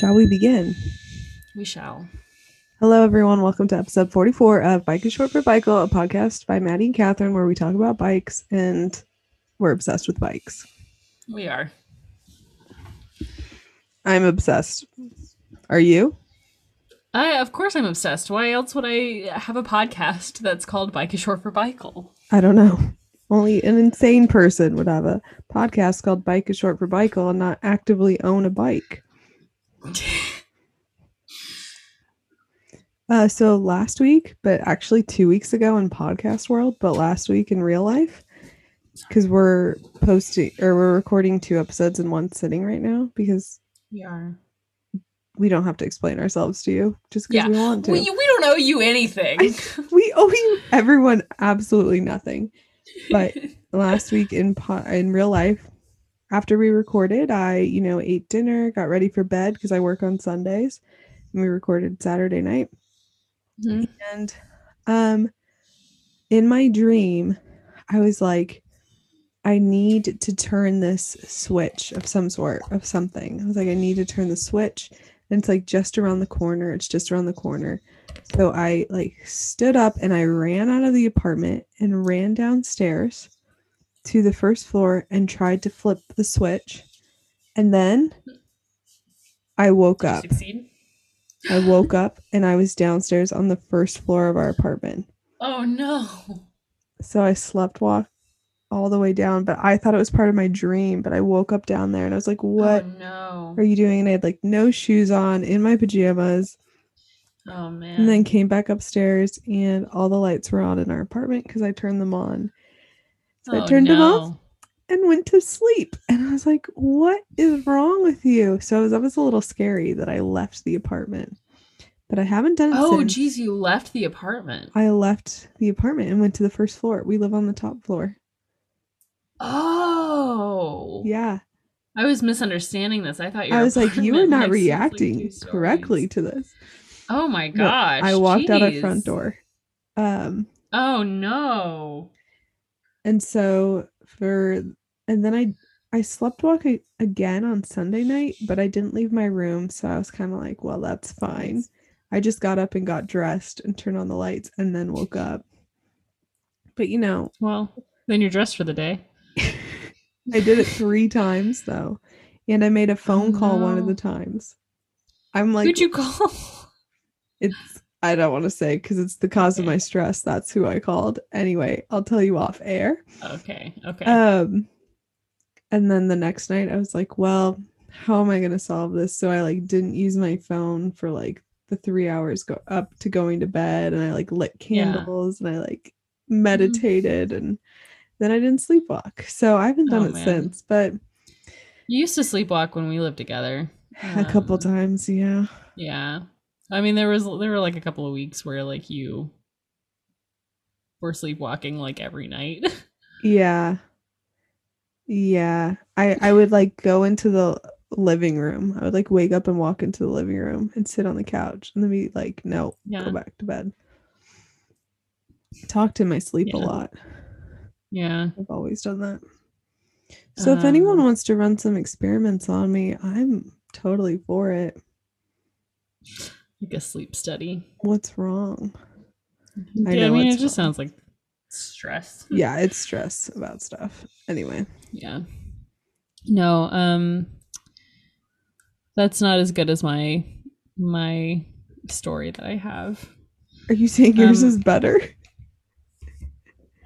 Shall we begin? We shall. Hello, everyone. Welcome to episode 44 of Bike is Short for Bicycle, a podcast by Maddie and Katherine, where we talk about bikes and we're obsessed with bikes. We are. I'm obsessed. Are you? Of course I'm obsessed. Why else would I have a podcast that's called Bike is Short for Bicycle? I don't know. Only an insane person would have a podcast called Bike is Short for Bicycle and not actively own a bike. So last week, but actually 2 weeks ago in podcast world, but last week in real life, because we're recording 2 episodes in one sitting right now because we are. We don't have to explain ourselves to you just because we want to. We don't owe you anything. We owe you everyone absolutely nothing. But last week in real life, after we recorded, I ate dinner, got ready for bed because I work on Sundays, and we recorded Saturday night. Mm-hmm. And in my dream, I was like, I need to turn this switch of some sort of something. I was like, I need to turn the switch. And it's like just around the corner. It's just around the corner. So I stood up and I ran out of the apartment and ran downstairs to the first floor and tried to flip the switch. And then I woke up. Did you succeed? I woke up and I was downstairs on the first floor of our apartment. Oh, no. So I sleepwalked all the way down, but I thought it was part of my dream. But I woke up down there and I was like, what are you doing? And I had no shoes on, in my pajamas. Oh, man. And then came back upstairs and all the lights were on in our apartment because I turned them on. So I turned them off and went to sleep. And I was like, what is wrong with you? So that was a little scary that I left the apartment. But I haven't done it since. Oh, geez, you left the apartment. I left the apartment and went to the first floor. We live on the top floor. Oh. Yeah. I was misunderstanding this. I thought I was like, you were not reacting correctly to this. Oh, my gosh. No, I walked out our front door. Oh, no. And so then I sleptwalk again on Sunday night, but I didn't leave my room. So I was kind of like, well, that's fine. I just got up and got dressed and turned on the lights and then woke up. But, well, then you're dressed for the day. I did it 3 times, though. And I made a phone call one of the times. I'm like, who'd you call? I don't want to say because it's the cause of my stress. That's who I called. Anyway, I'll tell you off air. Okay. And then the next night I was like, well, how am I going to solve this? So I didn't use my phone for the 3 hours up to going to bed. And I lit candles and I meditated and then I didn't sleepwalk. So I haven't done it since, but. You used to sleepwalk when we lived together. A couple times. Yeah. Yeah. I mean, there were a couple of weeks where you were sleepwalking every night. Yeah. I would go into the living room. I would wake up and walk into the living room and sit on the couch and then be no, go back to bed. Talked in my sleep a lot. Yeah. I've always done that. So if anyone wants to run some experiments on me, I'm totally for it. Like a sleep study. What's wrong? It just sounds like stress. Yeah, it's stress about stuff. Anyway. Yeah. No, that's not as good as my story that I have. Are you saying yours is better?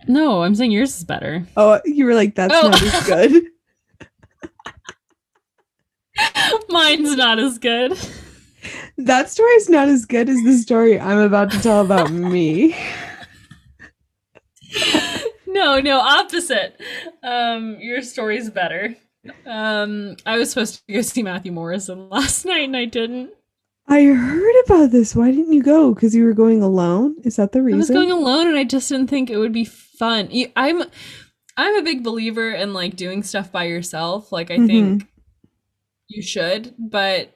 No, I'm saying yours is better. Oh, you were like, that's not as good. Mine's not as good. That story's not as good as the story I'm about to tell about me. No, opposite. Your story's better. I was supposed to go see Matthew Morrison last night and I didn't. I heard about this. Why didn't you go? Because you were going alone? Is that the reason? I was going alone and I just didn't think it would be fun. I'm a big believer in doing stuff by yourself. I think you should, but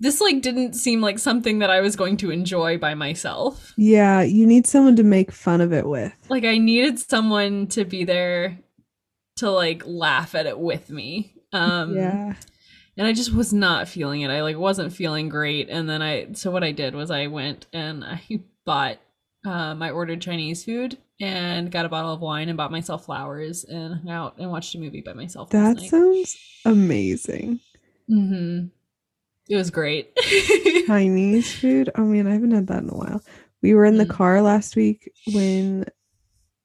this didn't seem like something that I was going to enjoy by myself. Yeah, you need someone to make fun of it with. I needed someone to be there to laugh at it with me. Yeah. And I just was not feeling it. I like wasn't feeling great. And then so what I did was I went and I bought, I ordered Chinese food and got a bottle of wine and bought myself flowers and hung out and watched a movie by myself. That sounds amazing. Mm-hmm. It was great. Chinese food. Oh man, I haven't had that in a while. We were in the car last week when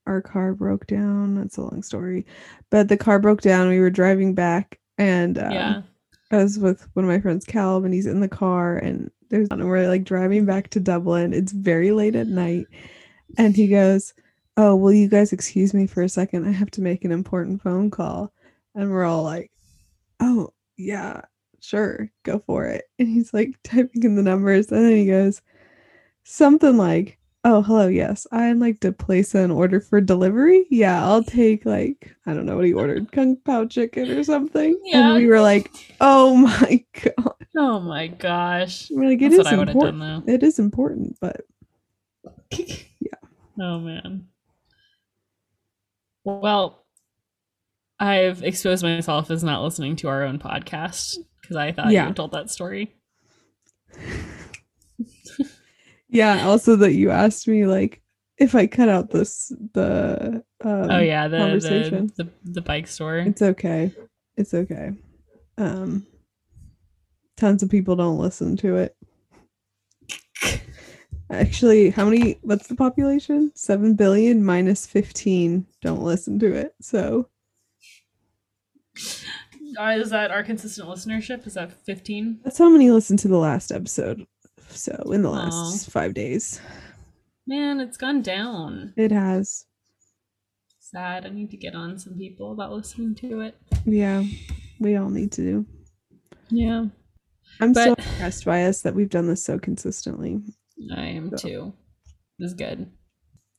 our car broke down. That's a long story, but the car broke down. We were driving back, and I was with one of my friends, Caleb, and he's in the car, and we're like driving back to Dublin. It's very late at night, and he goes, "Oh, will you guys excuse me for a second? I have to make an important phone call." And we're all like, "Oh yeah, sure, go for it." And he's like typing in the numbers, and then he goes something like, "Oh, hello, yes, I'd like to place an order for delivery. Yeah, I'll take like," I don't know what he ordered, kung pao chicken or something. Yeah. And we were like, "Oh my god, oh my gosh." We're like, that's what I would have done, though. It is important, but yeah. Oh man. Well, I've exposed myself as not listening to our own podcast because I thought you told that story. Yeah, also that you asked me like if I cut out the conversation. The bike store. It's okay. Tons of people don't listen to it. Actually, what's the population? 7 billion minus 15 don't listen to it. So is that our consistent listenership? Is that 15? That's how many listened to the last episode. So in the last 5 days, man, it's gone down. It has. Sad. I need to get on some people about listening to it. Yeah, we all need to. Yeah, I'm so impressed by us that we've done this so consistently. I am too. This is good.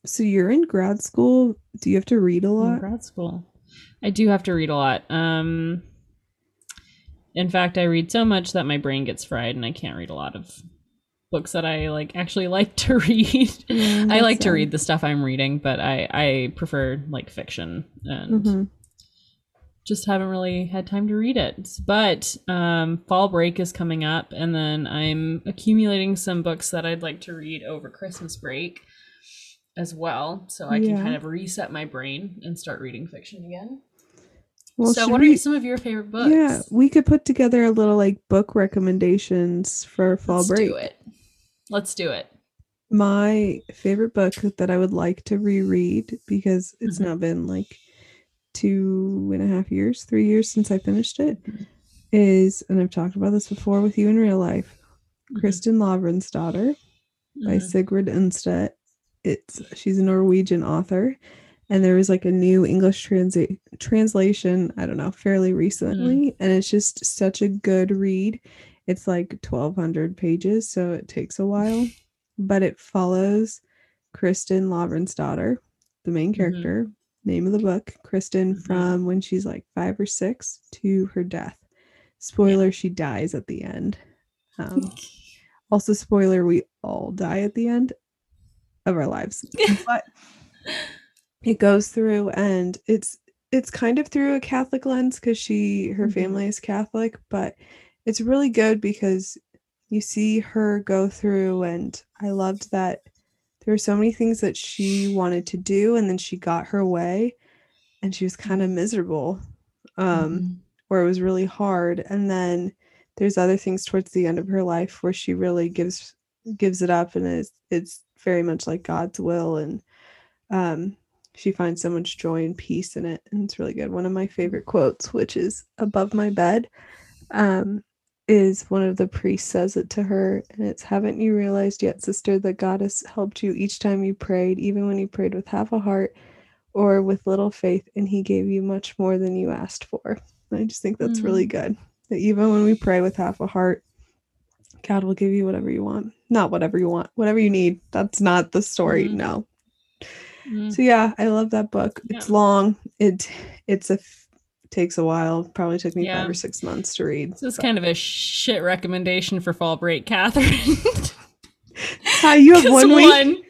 So you're in grad school. Do you have to read a lot? In grad school, I do have to read a lot. In fact, I read so much that my brain gets fried and I can't read a lot of books that I like actually like to read. I like to read the stuff I'm reading, but I prefer like fiction and just haven't really had time to read it. But fall break is coming up, and then I'm accumulating some books that I'd like to read over Christmas break as well, so I can kind of reset my brain and start reading fiction again. Well, so what are some of your favorite books? Yeah, we could put together a little like book recommendations for fall break. Let's do it. My favorite book that I would like to reread, because it's now been like 3 years since I finished it, is, and I've talked about this before with you in real life, Kristin Lavransdatter by Sigrid Undset. She's a Norwegian author. And there was like a new English translation, I don't know, fairly recently. And it's just such a good read. It's like 1,200 pages, so it takes a while. But it follows Kristin Lavransdatter, the main character, name of the book, Kristin, from when she's like 5 or 6 to her death. Spoiler, she dies at the end. Also, spoiler, we all die at the end of our lives. But it goes through, and it's kind of through a Catholic lens because her family is Catholic, but it's really good because you see her go through, and I loved that there were so many things that she wanted to do, and then she got her way, and she was kind of miserable, where it was really hard. And then there's other things towards the end of her life where she really gives it up, and it's very much like God's will, and she finds so much joy and peace in it, and it's really good. One of my favorite quotes, which is above my bed, is one of the priests says it to her, and it's, "Haven't you realized yet, sister, that God has helped you each time you prayed, even when you prayed with half a heart or with little faith, and he gave you much more than you asked for." And I just think that's really good, that even when we pray with half a heart, God will give you whatever you want. Not whatever you want, whatever you need. That's not the story. No. So yeah, I love that book. Yeah. It's long. It takes a while. Probably took me 5 or 6 months to read. This is kind of a shit recommendation for fall break, Katherine. Hi, you have 1 week.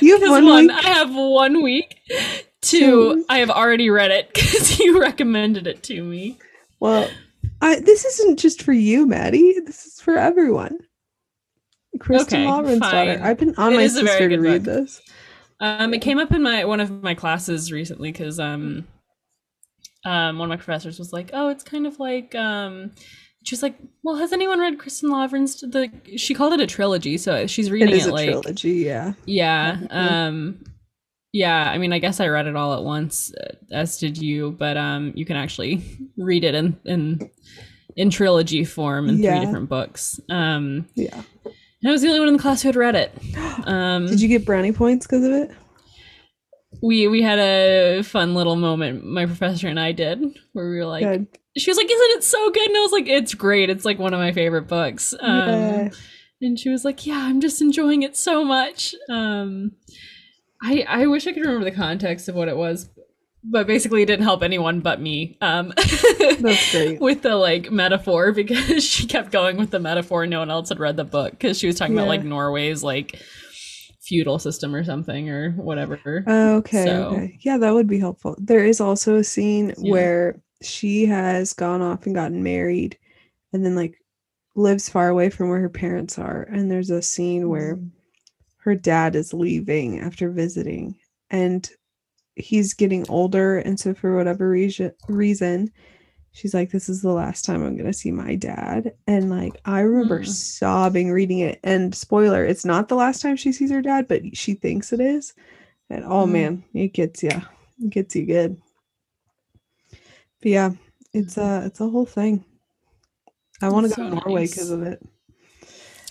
You have 1 week. I have 1 week. Two, I have already read it because you recommended it to me. Well, This isn't just for you, Maddie. This is for everyone. Kristin Lavransdatter. I've been on my sister to read this. It came up in one of my classes recently because one of my professors was like, "Oh, it's kind of like." She's like, "Well, has anyone read Kristin Lavransdatter?" She called it a trilogy, so she's reading it like a trilogy. Yeah. Mm-hmm. Yeah, I mean, I guess I read it all at once, as did you, but you can actually read it in trilogy form in three different books. Yeah. And I was the only one in the class who had read it. Did you get brownie points because of it? We had a fun little moment, my professor and I did, where we were like, good. She was like, isn't it so good? And I was like, it's great. It's like one of my favorite books. And she was like, yeah, I'm just enjoying it so much. I wish I could remember the context of what it was, but basically it didn't help anyone but me. That's great. With the metaphor, because she kept going with the metaphor. No one else had read the book because she was talking about Norway's feudal system or something or whatever. Okay. Yeah, that would be helpful. There is also a scene where she has gone off and gotten married and then lives far away from where her parents are. And there's a scene where her dad is leaving after visiting and he's getting older. And so for whatever reason, she's like, this is the last time I'm going to see my dad. And I remember sobbing reading it, and spoiler, it's not the last time she sees her dad, but she thinks it is. And man, it gets you. It gets you good. But yeah, it's a whole thing. I want to go to Norway because of it.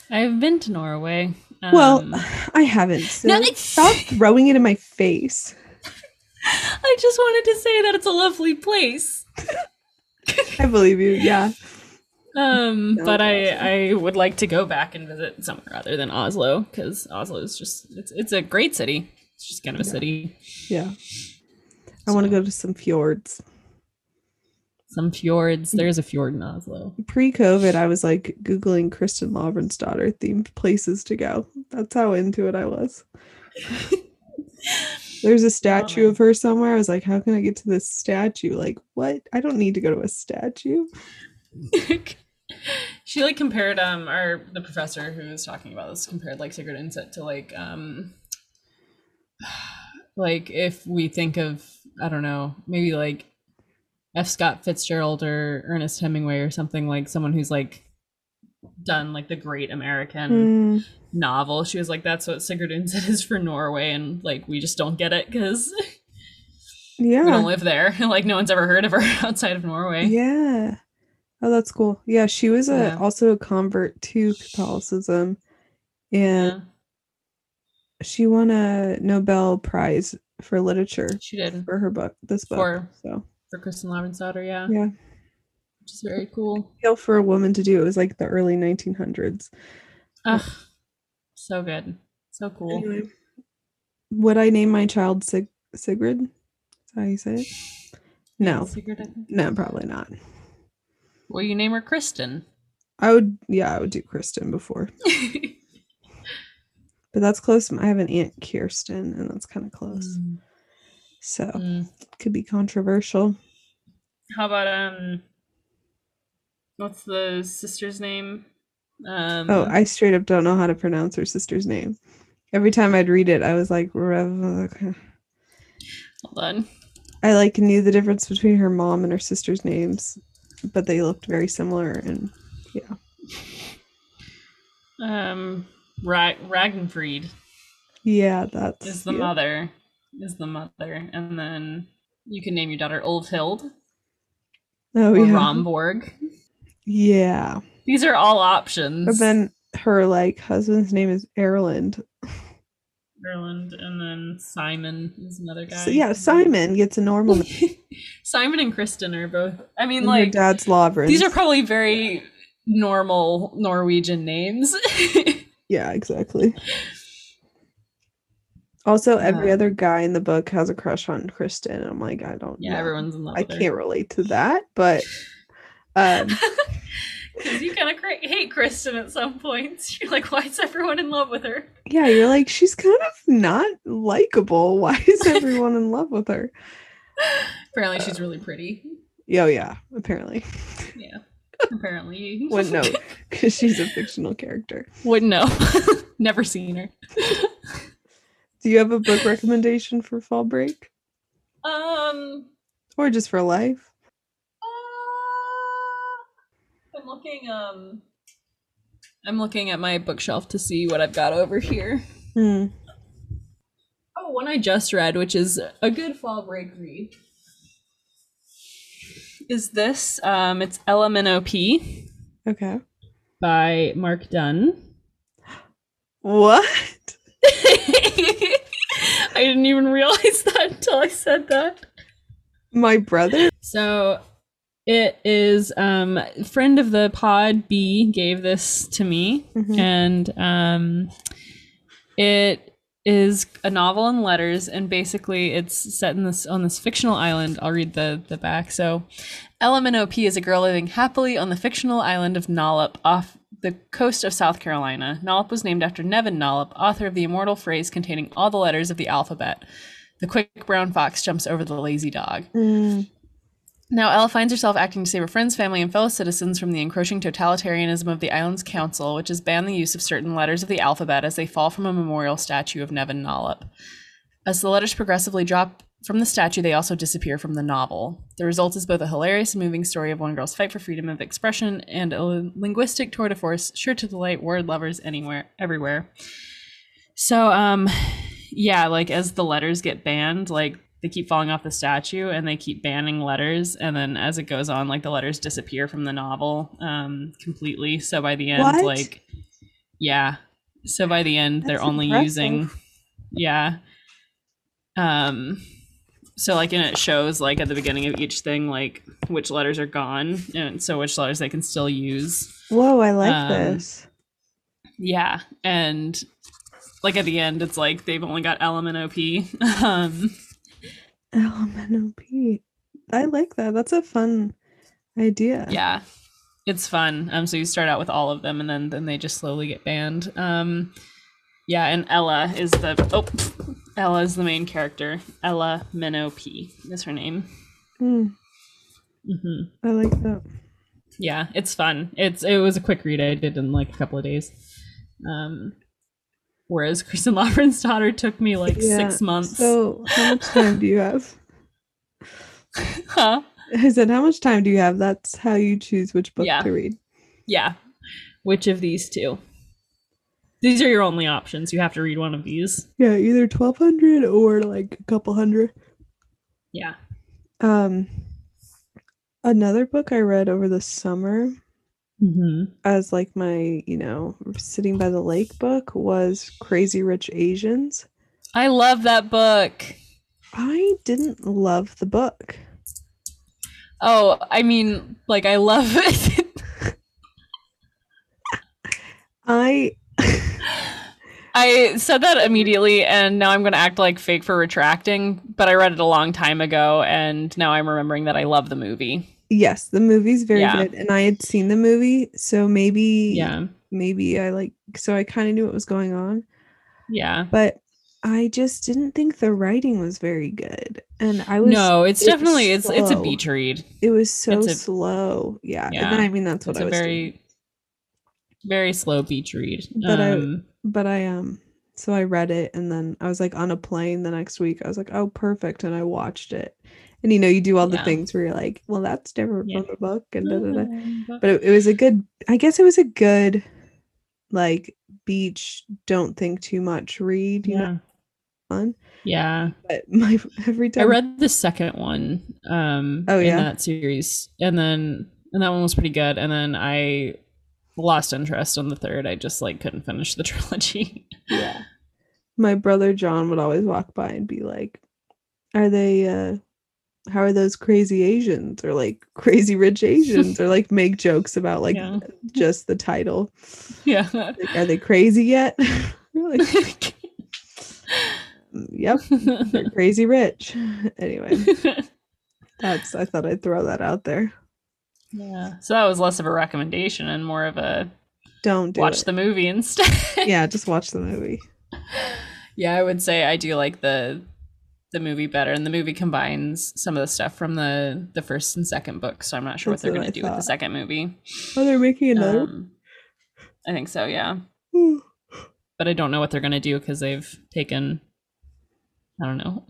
I've been to Norway. Well, I haven't. So stop throwing it in my face. I just wanted to say that it's a lovely place. I believe you. Yeah. But I would like to go back and visit somewhere other than Oslo, because Oslo is just it's a great city. It's just kind of a city. Yeah. I want to go to some fjords. Some fjords. There's a fjord in Oslo. Pre-COVID, I was Googling Kristin Lavransdatter themed places to go. That's how into it I was. There's a statue of her somewhere. I was like, how can I get to this statue? What? I don't need to go to a statue. She compared the professor who was talking about this compared Sigrid Undset to if we think of, I don't know, maybe F. Scott Fitzgerald or Ernest Hemingway or something, someone who's done the great American novel. She was like, that's what Sigrid Undset is for Norway, and we just don't get it because we don't live there. No one's ever heard of her outside of Norway. Yeah. Oh, that's cool. Yeah, she was also a convert to Catholicism, and she won a Nobel Prize for literature. She did, for her book. This book. For Kristin Lavransdatter, yeah, which is very cool. For a woman to do. It was the early 1900s. Ugh, so good, so cool. Anyway, would I name my child Sigrid? Is that how you say it? No, Sigrid, I think. No, probably not. Will you name her Kristin? I would do Kristin before. But that's close. I have an aunt Kirsten, and that's kind of close. So it could be controversial. How about what's the sister's name? I straight up don't know how to pronounce her sister's name. Every time I'd read it, I was like, hold on. I knew the difference between her mom and her sister's names, but they looked very similar, and Ragnfrid. Yeah, that's is the mother. Is the mother, and then you can name your daughter Ulfhild. Or Romborg. Yeah, these are all options. But then her husband's name is Erland, and then Simon is another guy. So yeah, Simon gets a normal name. Simon and Kristin are both. I mean, and her dad's Lavrans. These are probably very normal Norwegian names. Yeah, exactly. Also, every other guy in the book has a crush on Kristin, and I'm like, I don't know. Yeah, everyone's in love with her. I can't relate to that, but... Because you kind of hate Kristin at some points. You're like, why is everyone in love with her? Yeah, you're like, she's kind of not likable. Why is everyone in love with her? Apparently, she's really pretty. Oh, yeah, apparently. Yeah. Apparently. Wouldn't know, because she's a fictional character. Wouldn't know. Never seen her. Do you have a book recommendation for fall break? Or just for life? I'm looking at my bookshelf to see what I've got over here. Mm. Oh, one I just read, which is a good fall break read, is this. It's Ella Minnow Pea. Okay. By Mark Dunn. What? I didn't even realize that until I said that. My brother? So it is, a friend of the pod, B, gave this to me. Mm-hmm. And it is a novel in letters, and basically it's set in on this fictional island. I'll read the back. So, Ella Minnow Pea is a girl living happily on the fictional island of Nollop, off the coast of South Carolina. Nollop was named after Nevin Nollop, author of the immortal phrase containing all the letters of the alphabet. The quick brown fox jumps over the lazy dog. Mm. Now, Ella finds herself acting to save her friends, family, and fellow citizens from the encroaching totalitarianism of the island's council, which has banned the use of certain letters of the alphabet as they fall from a memorial statue of Nevin Nollop. As the letters progressively drop from the statue, they also disappear from the novel. The result is both a hilarious and moving story of one girl's fight for freedom of expression and a linguistic tour de force sure to delight word lovers everywhere. So, yeah, like, as the letters get banned, like, they keep falling off the statue and they keep banning letters, and then as it goes on, like, the letters disappear from the novel completely. So by the end, what? Like, yeah. So by the end, that's they're only impressive. Using, yeah. So, like, and it shows, like, at the beginning of each thing, like, which letters are gone, and so which letters they can still use. Whoa, I like this. Yeah, and, like, at the end, it's like they've only got LMNOP. LMNOP. I like that. That's a fun idea. Yeah, it's fun. So you start out with all of them, and then they just slowly get banned. Yeah, and Ella is the main character. Ella Minnow Pea is her name. Mm. Mm-hmm. I like that. Yeah, it's fun. It was a quick read. I did in like a couple of days. Whereas Kristin Lavransdatter took me like 6 months. So how much time do you have? Huh? I said, how much time do you have? That's how you choose which book to read. Yeah. Which of these two? These are your only options. You have to read one of these. Yeah, either 1,200 or like a couple hundred. Yeah. Another book I read over the summer. Mm-hmm. As like my, sitting by the lake book was Crazy Rich Asians. I love that book. I didn't love the book. Oh, I mean, like, I love it. I said that immediately, and now I'm going to act like fake for retracting, but I read it a long time ago, and now I'm remembering that I love the movie. Yes, the movie's very good, and I had seen the movie, so maybe I like, so I kind of knew what was going on. Yeah. But I just didn't think the writing was very good, and I was it's a beach read. It was slow. Yeah. Yeah. And I mean, that's what I was doing. Very slow beach read. But so I read it, and then I was like on a plane the next week. I was like, oh, perfect. And I watched it. And you do all the things where you're like, well, that's different from the book, and da-da-da. But it was a good, I guess it was a good, like, beach, don't think too much read, you know, fun. Yeah. But every time I read the second one, in that series, and that one was pretty good, and then I lost interest on the third. I just like couldn't finish the trilogy. Yeah. My brother John would always walk by and be like, are they how are those crazy Asians, or like Crazy Rich Asians, or like make jokes about like just the title. Yeah. Like, are they crazy yet? Like, yep. They're crazy rich. Anyway. I thought I'd throw that out there. Yeah. So that was less of a recommendation and more of a watch the movie instead. Yeah, just watch the movie. Yeah, I would say I do like the the movie better, and the movie combines some of the stuff from the first and second book, so I'm not sure what they're going to do with the second movie. Oh, they're making another? I think so, yeah. But I don't know what they're going to do because they've taken, I don't know,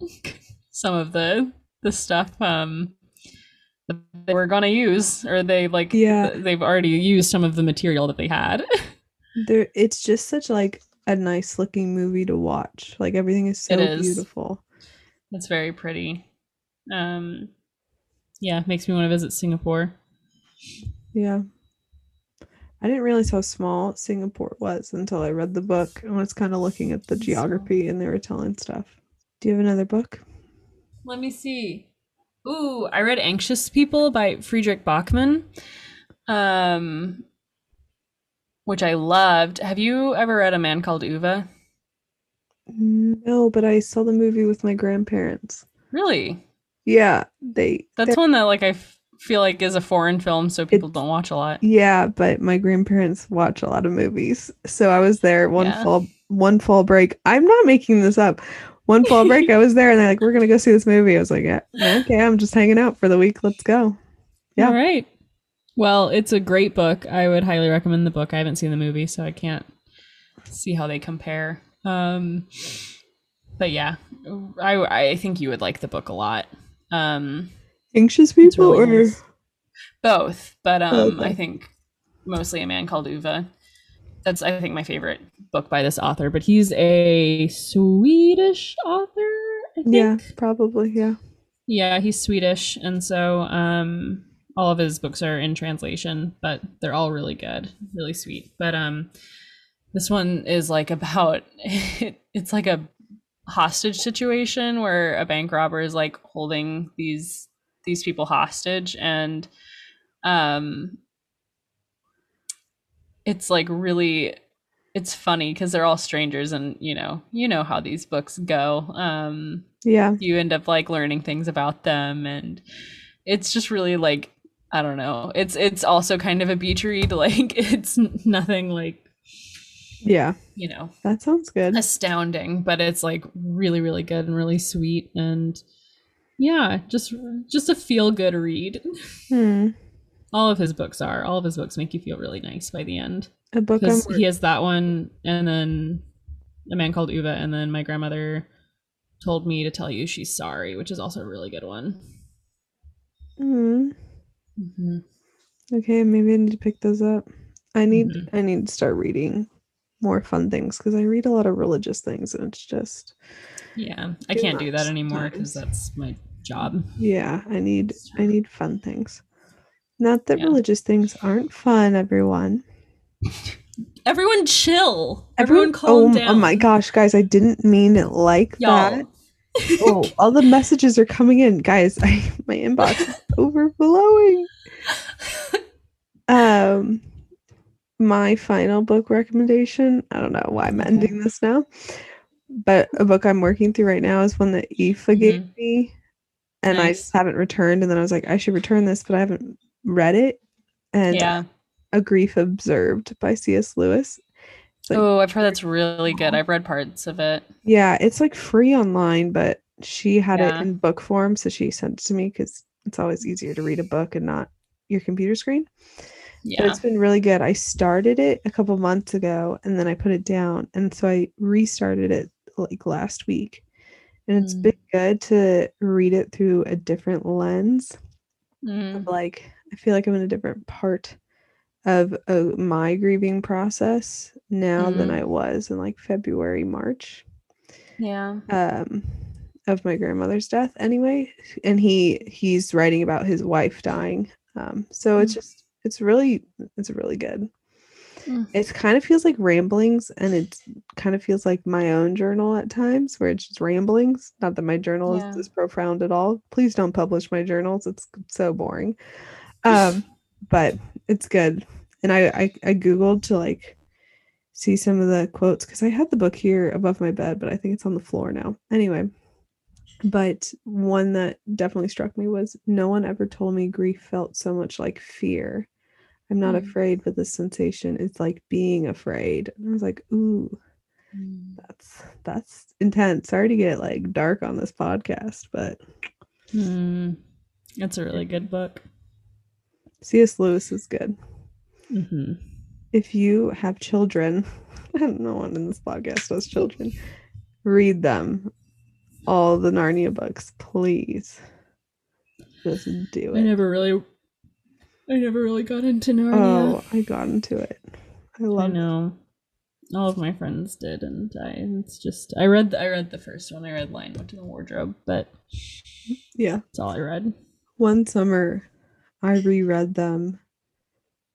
some of the stuff that they were going to use, or they they've already used some of the material that they had. There, it's just such like a nice looking movie to watch. Like everything is so beautiful. It's very pretty. Yeah, makes me want to visit Singapore. Yeah. I didn't realize how small Singapore was until I read the book. I was kind of looking at the geography and they were telling stuff. Do you have another book? Let me see. Ooh, I read Anxious People by Fredrik Backman, which I loved. Have you ever read A Man Called Uwe? No, but I saw the movie with my grandparents. Really? Yeah. That's one that like I feel like is a foreign film, so people don't watch a lot. Yeah, but my grandparents watch a lot of movies. So I was there one fall break. I'm not making this up. One fall break I was there and they're like, we're going to go see this movie. I was like, yeah, okay, I'm just hanging out for the week. Let's go. Yeah. All right. Well, it's a great book. I would highly recommend the book. I haven't seen the movie, so I can't see how they compare. But yeah, I think you would like the book a lot. Anxious People really or nice. Both, but I think mostly A Man Called Uwe. That's I think my favorite book by this author, but he's a Swedish author, I think. Yeah, probably, yeah. Yeah, he's Swedish, and so all of his books are in translation, but they're all really good, really sweet. But this one is like about it's like a hostage situation where a bank robber is like holding these people hostage, and it's like really, it's funny because they're all strangers, and you know how these books go. Yeah, you end up like learning things about them, and it's just really like, I don't know. It's also kind of a beach read. Like it's nothing like, yeah, that sounds good. Astounding, but it's like really, really good and really sweet, and yeah, just a feel good read. All of his books make you feel really nice by the end. A book he has that one, and then A Man Called Uwe, and then My Grandmother Told Me to Tell You She's Sorry, which is also a really good one. Okay, maybe I need to pick those up. I need to start reading more fun things because I read a lot of religious things, and it's just I can't do that anymore because that's my job. Yeah, I need fun things. Not that religious things aren't fun, everyone. Everyone chill. Everyone calm down. Oh my gosh, guys, I didn't mean it like that. Oh, all the messages are coming in, guys. My inbox is overflowing. My final book recommendation, I don't know why I'm ending this now, but a book I'm working through right now is one that Aoife gave me, and I just haven't returned, and then I was like, I should return this, but I haven't read it. And A Grief Observed by C.S. Lewis. Like, oh, I've heard that's really good. I've read parts of it. Yeah, it's like free online, but she had it in book form, so she sent it to me because it's always easier to read a book and not your computer screen. Yeah, but it's been really good. I started it a couple months ago, and then I put it down, and so I restarted it like last week, and it's been good to read it through a different lens. Of like, I feel like I'm in a different part of my grieving process now than I was in like February, March of my grandmother's death anyway, and he's writing about his wife dying, so it's really good. It kind of feels like ramblings, and it kind of feels like my own journal at times where it's just ramblings. Not that my journal is this profound at all. Please don't publish my journals, it's so boring. But it's good. And I Googled to like see some of the quotes because I had the book here above my bed, but I think it's on the floor now. Anyway, but one that definitely struck me was, no one ever told me grief felt so much like fear. I'm not afraid, but the sensation is like being afraid. And I was like, ooh, That's intense. Sorry to get like dark on this podcast, but that's a really good book. C.S. Lewis is good. Mm-hmm. If you have children, and no one in this podcast has children, read them. All the Narnia books, please. Just do it. I never really got into Narnia. Oh, I got into it. I know. All of my friends did, and I read the first one. I read Lion Went in the Wardrobe, but yeah, that's all I read. One summer, I reread them,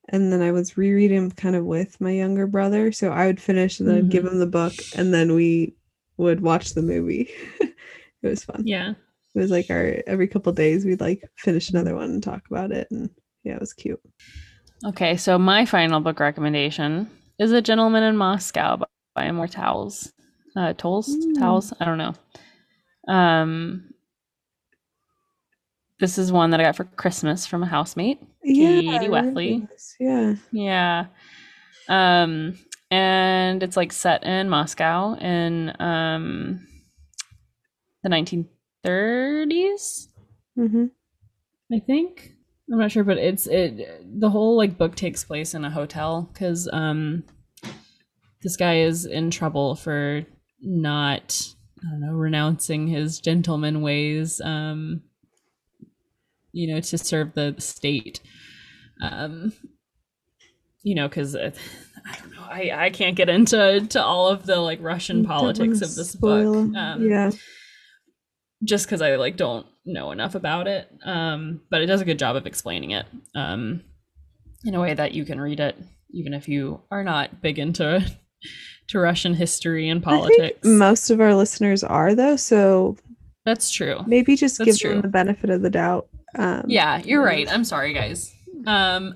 and then I was rereading them kind of with my younger brother. So I would finish and then I'd give him the book, and then we would watch the movie. It was fun. Yeah, it was like every couple of days we'd like finish another one and talk about it, and yeah, it was cute. Okay, so my final book recommendation is A Gentleman in Moscow by Amor Towles. Towles? I don't know. This is one that I got for Christmas from a housemate, Katie Wethley. Yeah. And it's like set in Moscow in the 1930s, I think. I'm not sure, but the whole like book takes place in a hotel because this guy is in trouble for not, renouncing his gentleman ways, to serve the state, because I can't get into all of the like Russian politics of this book. Just because I like don't know enough about it, but it does a good job of explaining it in a way that you can read it even if you are not big into Russian history and politics. I think most of our listeners are, though, so that's true. Maybe just give them the benefit of the doubt. You're right. I'm sorry, guys. I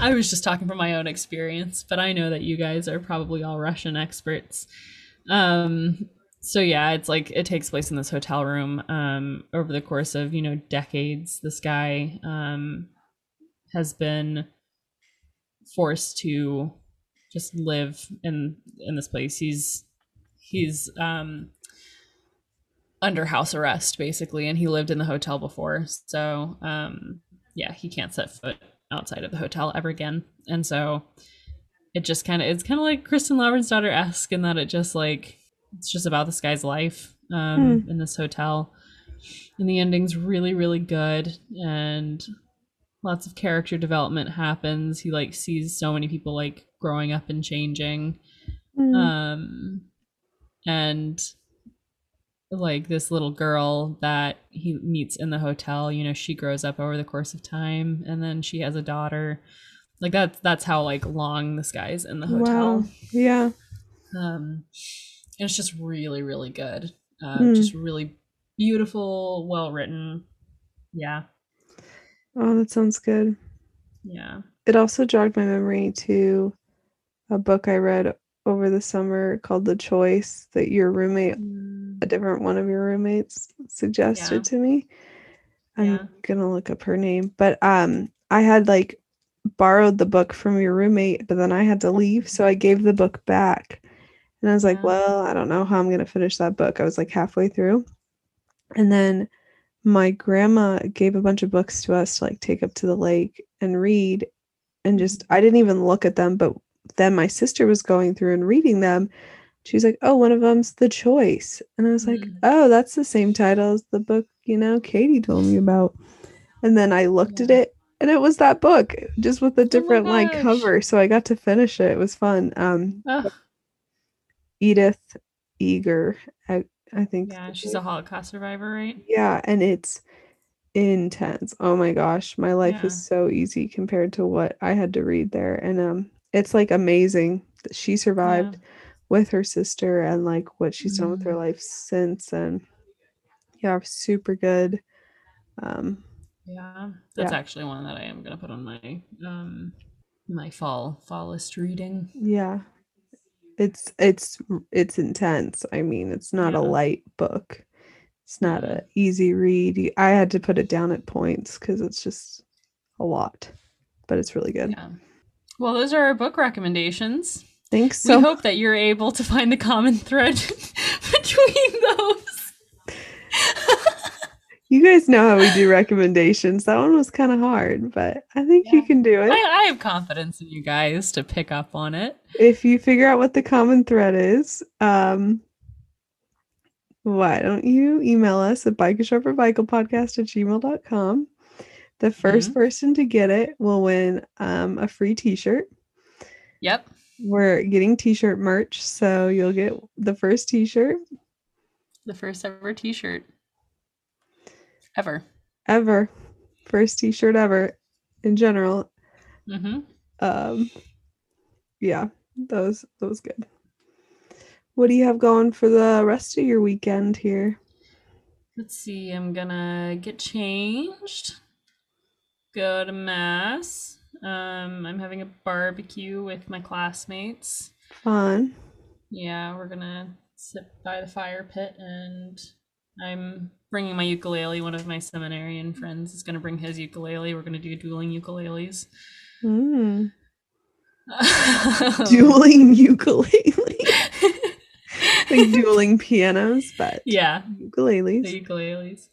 was just talking from my own experience, but I know that you guys are probably all Russian experts. So yeah, it's like it takes place in this hotel room over the course of, decades. This guy has been forced to just live in this place. He's under house arrest, basically, and he lived in the hotel before. So he can't set foot outside of the hotel ever again. And so it just it's like Kristin Lavransdatter-esque in that it just like, it's just about this guy's life in this hotel, and the ending's really, really good, and lots of character development happens. He like sees so many people like growing up and changing, and like this little girl that he meets in the hotel, she grows up over the course of time, and then she has a daughter. Like that's how like long this guy's in the hotel. Wow. Yeah. And it's just really, really good. Just really beautiful, well written. Yeah. Oh, that sounds good. Yeah. It also jogged my memory to a book I read over the summer called The Choice that your roommate, a different one of your roommates, suggested to me. I'm going to look up her name. But I had like borrowed the book from your roommate, but then I had to leave. So I gave the book back. And I was like, well, I don't know how I'm going to finish that book. I was like halfway through. And then my grandma gave a bunch of books to us to like take up to the lake and read. And just, I didn't even look at them. But then my sister was going through and reading them. She was like, oh, one of them's The Choice. And I was like, oh, that's the same title as the book, Katie told me about. And then I looked at it. And it was that book, just with a different cover. So I got to finish it. It was fun. Edith Eger, I think. Yeah, she's a Holocaust survivor, right? Yeah, and it's intense. Oh my gosh, my life is so easy compared to what I had to read there. And it's like amazing that she survived with her sister and like what she's done with her life since. And yeah, super good. That's actually one that I am gonna put on my my fall list reading. Yeah. It's intense. I mean, it's not a light book. It's not an easy read. I had to put it down at points because it's just a lot, but it's really good. Yeah. Well, those are our book recommendations. think so. We hope that you're able to find the common thread between those. You guys know how we do recommendations. That one was kind of hard, but I think you can do it. I have confidence in you guys to pick up on it. If you figure out what the common thread is, why don't you email us at bikeasharperbicyclepodcast@gmail.com. The first person to get it will win a free t-shirt. Yep. We're getting t-shirt merch, so you'll get the first t-shirt. The first ever t-shirt. Ever. First t-shirt ever in general. Mm-hmm. Yeah, that was good. What do you have going for the rest of your weekend here? Let's see. I'm gonna get changed, go to mass. I'm having a barbecue with my classmates. Fun. Yeah, we're gonna sit by the fire pit, and I'm bringing my ukulele. One of my seminarian friends is going to bring his ukulele. We're going to do dueling ukuleles. Mm. Dueling ukulele. Like dueling pianos, but yeah, ukuleles. The ukuleles.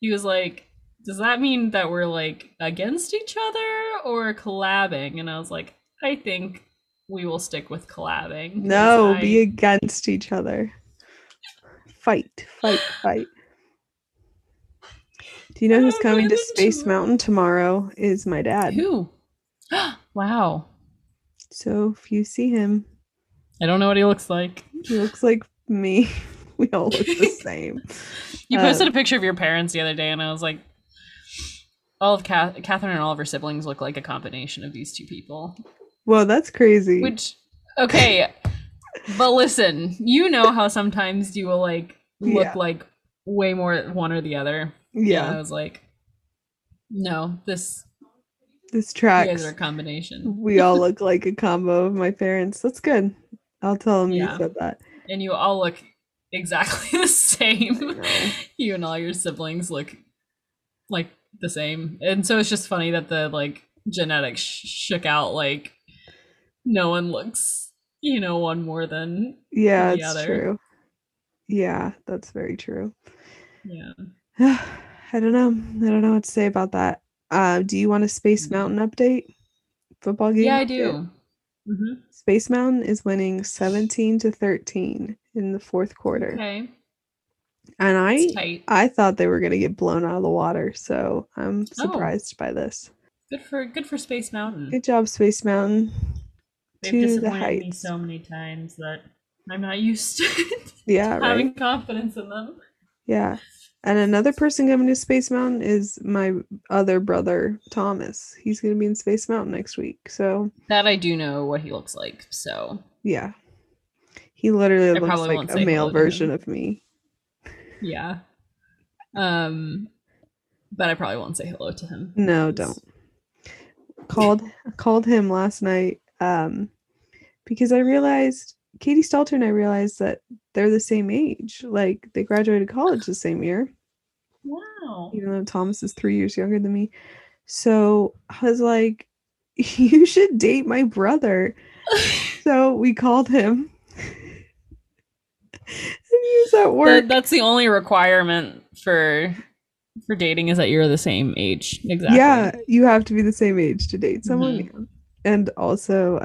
He was like, does that mean that we're like against each other or collabing? And I was like, I think we will stick with collabing. No, be against each other. Fight. Do you know who's coming to Space Mountain tomorrow? Is my dad. Who? Wow. So if you see him. I don't know what he looks like. He looks like me. We all look the same. You posted a picture of your parents the other day, and I was like, all of Katherine and all of her siblings look like a combination of these two people. Well, that's crazy. Okay. But listen, you know how sometimes you will like look like way more one or the other. Yeah. I was like, no, this tracks. You guys are a combination. We all look like a combo of my parents. That's good. I'll tell them you said that. And you all look exactly the same. You and all your siblings look like the same. And so it's just funny that the like genetics shook out, like no one looks one more than the other. It's true. Yeah, that's very true. Yeah. I don't know what to say about that. Do you want a Space Mountain update? Football game? Yeah, I do. Mm-hmm. Space Mountain is winning 17-13 in the fourth quarter. Okay. And I thought they were going to get blown out of the water, so I'm surprised by this. Good for Space Mountain. Good job, Space Mountain. They've disappointed me so many times that I'm not used to it. Yeah, having confidence in them. Yeah. And another person coming to Space Mountain is my other brother, Thomas. He's going to be in Space Mountain next week. So that I do know what he looks like. So yeah, he literally looks like a male version of me. Yeah. But I probably won't say hello to him. No, don't. Called him last night. Because Katie Stalter and I realized that they're the same age. Like they graduated college the same year. Wow. Even though Thomas is 3 years younger than me. So I was like, you should date my brother. So we called him. And he was at work. That's the only requirement for dating is that you're the same age. Exactly. Yeah, you have to be the same age to date someone. Mm-hmm. And also,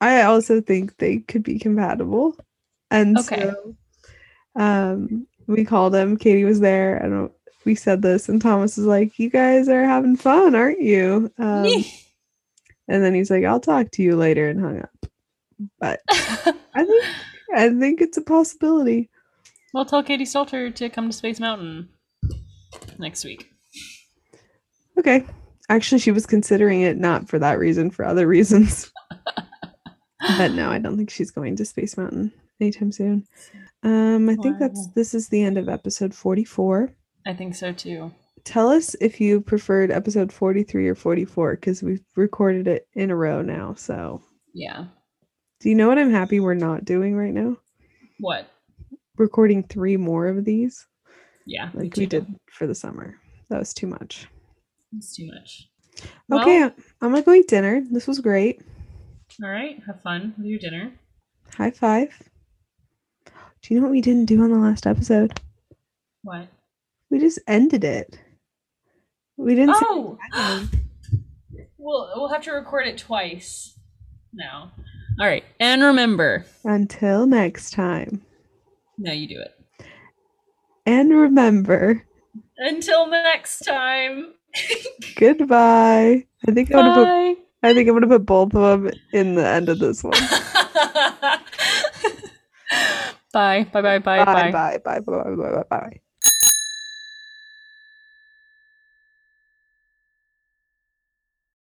I also think they could be compatible. And so we called him. Katie was there. And we said this. And Thomas was like, you guys are having fun, aren't you? And then he's like, I'll talk to you later, and hung up. But I think it's a possibility. Well, tell Katie Stalter to come to Space Mountain next week. Okay. Actually, she was considering it not for that reason, for other reasons. But no, I don't think she's going to Space Mountain anytime soon. I think this is the end of episode 44. I think so too. Tell us if you preferred episode 43 or 44, because we've recorded it in a row now. So yeah. Do you know what I'm happy we're not doing right now? What? Recording 3 more of these. Yeah. Like we did for the summer. That was too much. It's too much. Okay, well, I'm gonna go eat dinner. This was great. All right. Have fun with your dinner. High five. Do you know what we didn't do on the last episode? What? We just ended it. We didn't. Oh. We'll have to record it twice now. All right. And remember. Until next time. No, you do it. And remember. Until next time. Goodbye. I think I'm gonna put both of them in the end of this one. Bye. Bye. Bye. Bye. Bye. Bye. Bye. Bye. Bye. Bye. Bye. Bye.